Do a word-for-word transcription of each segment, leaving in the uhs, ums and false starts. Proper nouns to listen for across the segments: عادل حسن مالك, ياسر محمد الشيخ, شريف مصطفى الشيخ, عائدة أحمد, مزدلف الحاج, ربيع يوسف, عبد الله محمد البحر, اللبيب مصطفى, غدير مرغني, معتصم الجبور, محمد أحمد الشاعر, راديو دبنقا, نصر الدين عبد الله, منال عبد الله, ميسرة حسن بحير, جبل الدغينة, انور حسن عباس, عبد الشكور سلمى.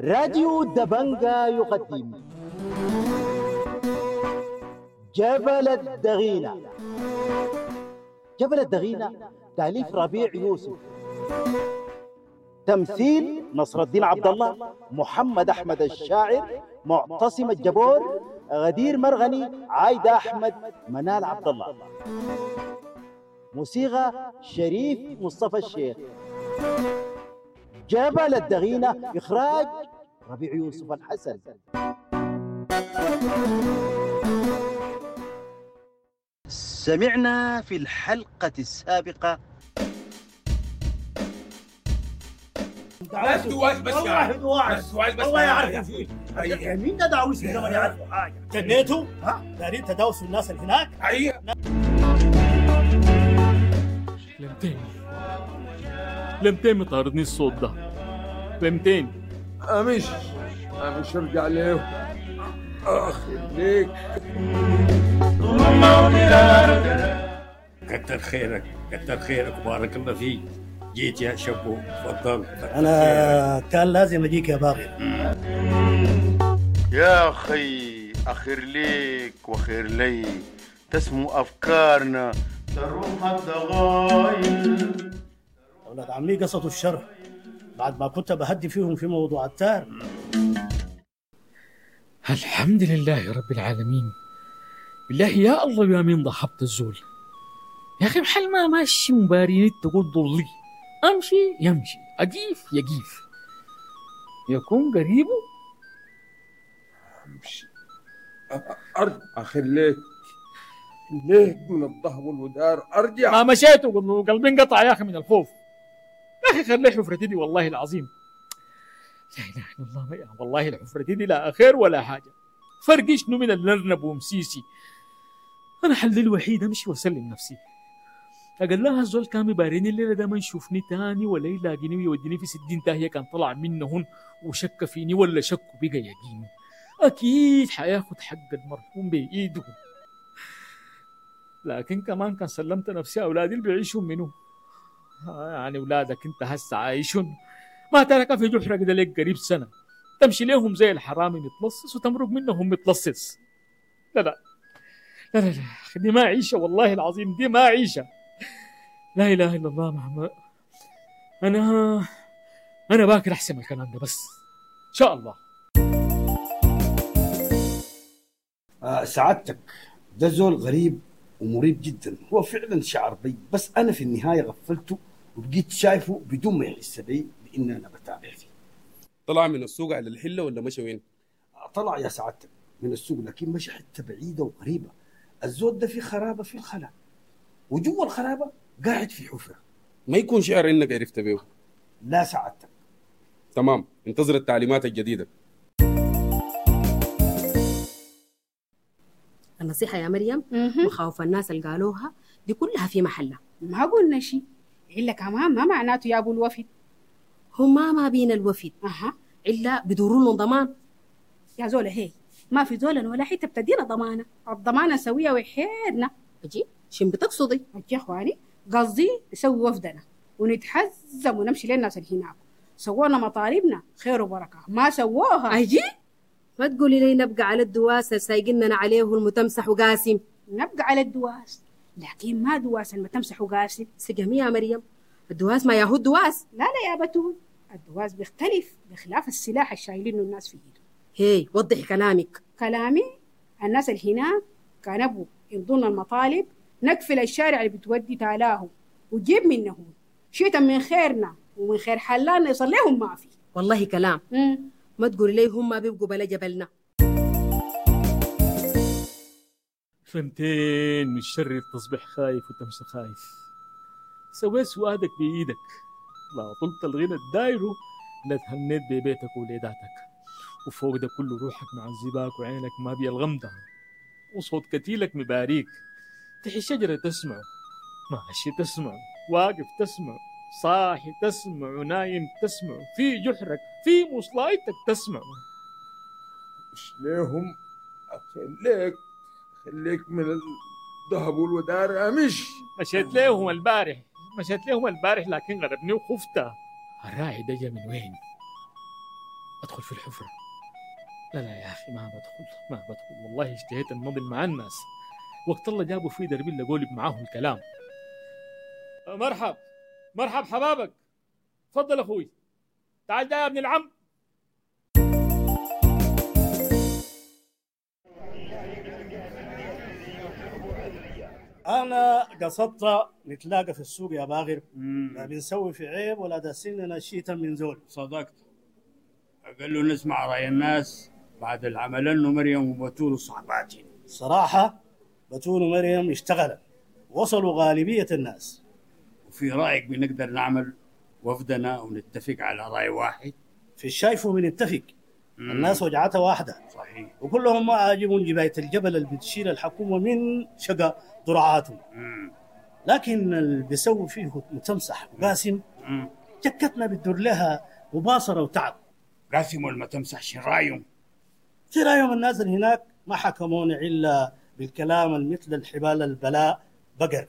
راديو دبنقا يقدم جبل الدغينة. جبل الدغينة تأليف ربيع يوسف، تمثيل نصر الدين عبد الله، محمد أحمد الشاعر، معتصم الجبور، غدير مرغني، عائدة أحمد، منال عبد الله، موسيقى شريف مصطفى الشيخ. جبل الدغينة، إخراج ربيع يوسف الحسن. سمعنا في الحلقة السابقة بس واحد بس واحد واحد بس واحد بس الله يعرف فيه. يعني مين ده داوس كده ما يعرفوا حاجة؟ جنيته؟ ها؟ دارين تداوسوا الناس اللي هناك؟ أيوه. لمتين لمتين مطاردني الصوت ده؟ لمتين؟ أمش أمش أرجع له. أخي ليك كتر خيرك كتر خيرك بارك الله فيك. جيت يا شبو، تفضل. أنا كان لازم أجيك يا باغي. يا أخي أخير ليك وخير لي، تسمو أفكارنا تروح الضغايل. أولاد عمي قصة الشر بعد ما كنت بهدي فيهم في موضوع التار. الحمد لله رب العالمين. بالله يا الله يا مين ضحبت الزول يا أخي. بحال ما ماشي مباريات تقول ضلي أمشي يمشي، أجيف يجيف، يكون قريبه أمشي أرجع. أخي ليك ليك من الضهب والودار أرجع. ما مشيته قلبي انقطع يا أخي من الخوف يا أخي. خلي حفرتي دي والله العظيم، لا إله إلا الله، والله الحفرتي دي لا خير ولا حاجة. فرقي شنو من الأرنب ومسيسي؟ أنا حل الوحيد أمشي وأسلم نفسي. أقول لها الزول كان مباريني الليلة ده ما يشوفني تاني ولا يلاقيني ويوديني في ستين تاهية كان طلع منهن وشك فيني ولا شك بقى يقيني. أكيد حياخد حق المرحوم بإيده، لكن كمان كان سلمت نفسي أولادي اللي بيعيشون منه. يعني أولادك أنت هسه عايشون ما ترك في جحرك ده لك قريب سنة، تمشي لهم زي الحرامي متلصص وتمرق منهم متلصص. لا لا لا لا لا، دي ما عيشة والله العظيم، دي ما عيشة. لا إله إلا الله محمد. أنا أنا باكر أحسن الكلام ده بس إن شاء الله. آه سعادتك، ده زول غريب ومريب جدا، هو فعلا شعر بي، بس أنا في النهاية غفلته وبقيت شايفه بدون ما يحس بي بإن أنا بتابع فيه. طلع من السوق على الحلة ولا مشى وين؟ آه طلع يا سعادتك من السوق، لكن مشى حتة بعيدة وغريبة. الزول ده في خرابة في الخلا، وجوا الخرابة قاعد في حفرة. ما يكون شعر إنك عرفت بيه. لا سعادتك. تمام، انتظر التعليمات الجديدة. النصيحة يا مريم، مخاوف الناس اللي قالوها دي كلها في محلها. ما قلنا شيء إلا كمان ما معناته يا أبو الوفد. هما ما بين الوفد أها إلا بدورون ضمان يا زولة. هي ما في زولة ولا حتى بتدينا ضمانة. الضمانة سوية وحيدنا. أجي شن بتقصدي؟ يا اخواني قصدي نسوي وفدنا ونتحزم ونمشي للناس اللي هناك. سوونا مطالبنا خير وبركه، ما سووها اجي ما تقولي لي نبقى على الدواس سايقنا عليه المتمسح وقاسم. نبقى على الدواس، لكن ما دواس المتمسح وقاسم سجم يا مريم. الدواس ما ياهو دواس. لا لا يا بتول، الدواس بيختلف بخلاف السلاح الشايلينه الناس في ايده. هي وضحي كلامك. كلامي الناس اللي هناك كان ابو من ضمن المطالب نقفل الشارع اللي بتودي تالاهم وجيب منهم شيئا من خيرنا ومن خير حلالنا يصليهم. ما في والله كلام. مم. ما تقول ليهم ما بيبقوا بلا جبلنا. فهمتين من شر تصبح خايف وتمشي خايف. سويت سوادك بإيدك، لا طلت الغنى الدايره، لا تهنيت ببيتك وليداتك، وفوق ده كله روحك مع الزباك وعينك ما بيا الغمدة، وصوت كتيلك مباريك، تحي شجرة تسمع، ماشي تسمع، واقف تسمع، صاحي تسمع، نايم تسمع، في جحرك في مصلايتك تسمع. مش ليهم أخليك خليك من الذهب والودار. أمش مشيت ليهم البارح مشيت ليهم البارح لكن غربني وخفت. الراعي ده جا من وين؟ أدخل في الحفرة؟ لا لا يا أخي ما بدخل ما بدخل والله اشتهيت أنضم مع الناس. وقت الله جابوا فيه دربيل لقولب معاهم الكلام. مرحب مرحب حبابك، تفضل أخوي، تعال يا ابن العم. أنا قصدت نتلاقى في السوق يا باغر، ما بنسوي في عيب ولا داسيننا شيتا من زول. صدقت، أقلوا نسمع رأي الناس بعد العمل. أنه مريم وبتول صحباتي صراحة، بتول ومريم اشتغلت، وصلوا غالبية الناس. وفي رأيك بنقدر نعمل وفدنا ونتفق على رأي واحد؟ في الشايف بنتفق، الناس وجعتها واحدة صحيح، وكلهم ما عاجبون جباية الجبل اللي بتشيل الحكومة من شقة ذراعاتهم. لكن اللي بيسوي فيه متمسح وقاسم جكتنا بتدور لها مباصرة وتعب. قاسم والمتمسح شرايهم شرايهم الناس اللي هناك ما حكمون إلا بالكلام المثل الحبال البلاء بقر،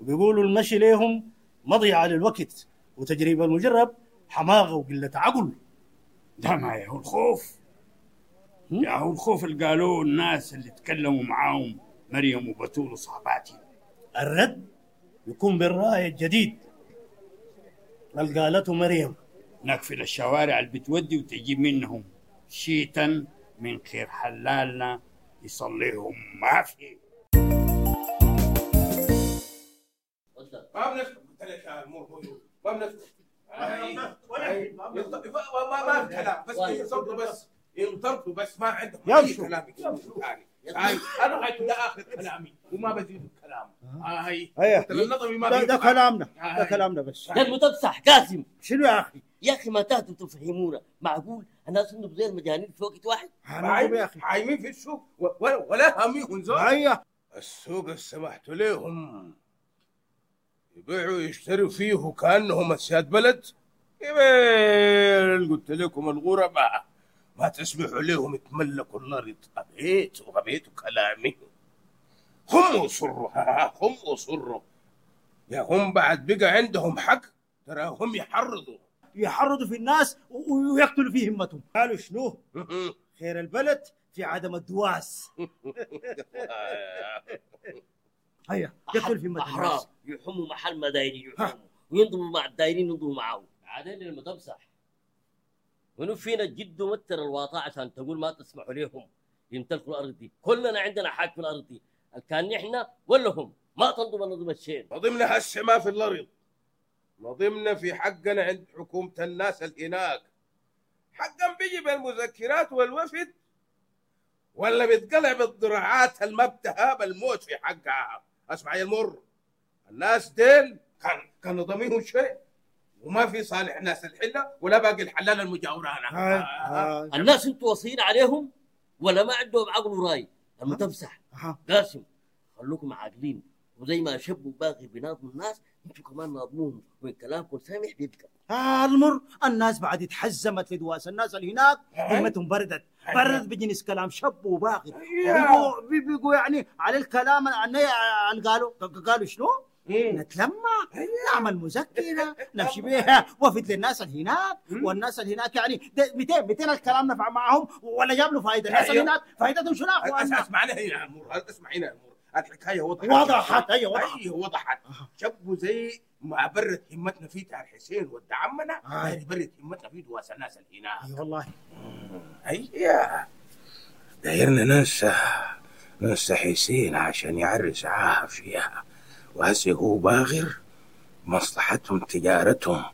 وبيقولوا المشي ليهم مضيعة للوقت وتجريب المجرب حماغة وقلة عقل. ده ما ياهو الخوف، ياهو الخوف اللي قالوه الناس اللي تكلموا معاهم مريم وبتول وصحباتي. الرد يكون بالرأي الجديد اللي قالته مريم. نقفل الشوارع اللي بتودي وتجيب منهم شيتا من خير حلالنا يصليهم ما في. ما بنفتح يا مور ما بنفتح ما في كلام، بس يصدوا بس ينطرطوا بس ما عندهم كلام ثاني. انا هاي ده اخر كلامي وما بزيد الكلام. هاي ده كلامنا ده كلامنا بس ده المتمسح قاسم. شنو يا اخي؟ يا اخي ما تهتم تفهمونا. معقول الناس انه زي المجانين في وقت واحد عايمين في السوق ولا هميهم زول؟ هيا السوق سمحتوا لهم يبيعوا يشتروا فيه كأنهم أسياد بلد. يبيل قلت لكم الغرباء ما تسمحوا لهم يتملكوا الأرض. أبيت وغبيت كلامي. هم وصروا هم وصروا يا هم بعد بقى عندهم حق. ترى هم يحرضوا يحرضوا في الناس ويقتلوا في همتهم. قالوا شنو؟ خير البلد في عدم الدواس. هيا يقتل في مدينة أحرار يحموا محل ما دايرين يحموا وينضموا مع الدايرين ينضموا معاهم. عادين المتمسح ونو فينا الجد ومتر الواطع عشان تقول ما تسمحوا ليهم يمتلكوا الأرض دي. كلنا عندنا حق في الأرض دي، كان إحنا ولا هم. ما تنضم النظم الشين ما ضمنا هسه ما في الأرض، ما ضمنا في حقنا عند حكومة الناس الإناك. حقا بيجي بالمذكرات والوفد ولا بيتقلع بالضراعات المبتهى بالموت في حقها. اسمع يا المر، الناس ديل كان كانوا ضميهم شيء وما في صالح ناس الحله ولا باقي الحلال المجاورانه. الناس انتوا واصين عليهم ولا ما عندهم عقل وراي؟ المتمسح قاسم خلوكم عاقلين، وزي ما شبوا باقي بيناضوا الناس انتوا كمان ناضموهم وكلامكم سامح بيبقى. ها المر، الناس بعد اتحزمت لدواس الناس اللي هناك همتهم بردت برد بجنس كلام شب وباغر. بيقوا يعني على الكلام عن قالوا قالوا شنو؟ نتلمع نعمل مذكرة نمشي بيها وفد للناس اللي هناك. والناس اللي هناك يعني مئتين مئتين الكلام نفع معهم ولا جاب له فائدة. الناس اللي هناك فائدتهم شنو؟ اسمع هنا يا امور، اسمع هنا يا امور، الحكاية وضحت وضحت هي وضحت وضحت شبوا زي ما برد همتنا في تاع الحسين والدعمنا برد همتنا في دواس الناس اللي هناك. اي والله هيا دايرنا ننسى ننسى حسين عشان يعرس عاهف فيها. وهسه هو باغر مصلحتهم تجارتهم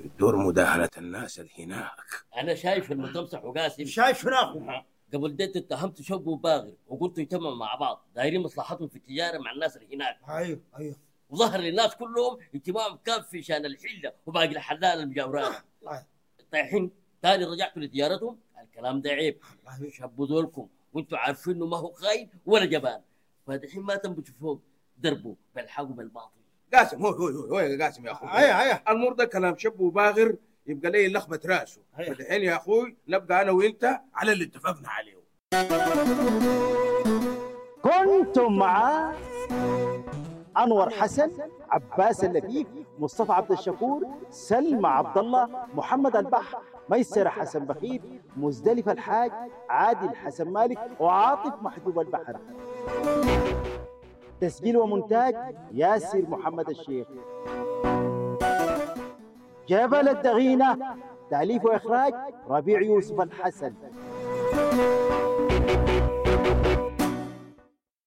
الدور مداهنة الناس اللي هناك. انا شايف المتمسح وقاسم شايف هناك قبل ديت اتهمت شب وباغر وقلتوا يتمم مع بعض دايرين مصلحتهم في التجارة مع الناس اللي هناك. ايوه ايوه وظهر للناس كلهم اجتماع كان في شان الحلة وباقي الحلال المجاوران طايحين. تاني رجعتوا لتجارتهم. الكلام ده عيب، شبوا ذولكم وانتوا عارفين انه ما هو خاين ولا جبان. فالحين ما تم بتشوفوه دربوا بالحق وبالباطل. قاسم هو هو هو يا قاسم يا اخوي هيا هيا المر ده كلام شب وباغر يبقى لي لخبة راسه. الحين يا اخوي نبقى انا وانت على اللي اتفقنا عليه. كنتم معاه انور حسن عباس، اللبيب مصطفى، عبد الشكور سلمى، عبد الله محمد البحر، ميسرة حسن بحير، مزدلف الحاج، عادل حسن مالك، وعاطف محجوب البحر. تسجيل ومونتاج ياسر محمد الشيخ. جبل الدغينة، تأليف وإخراج ربيع يوسف الحسن.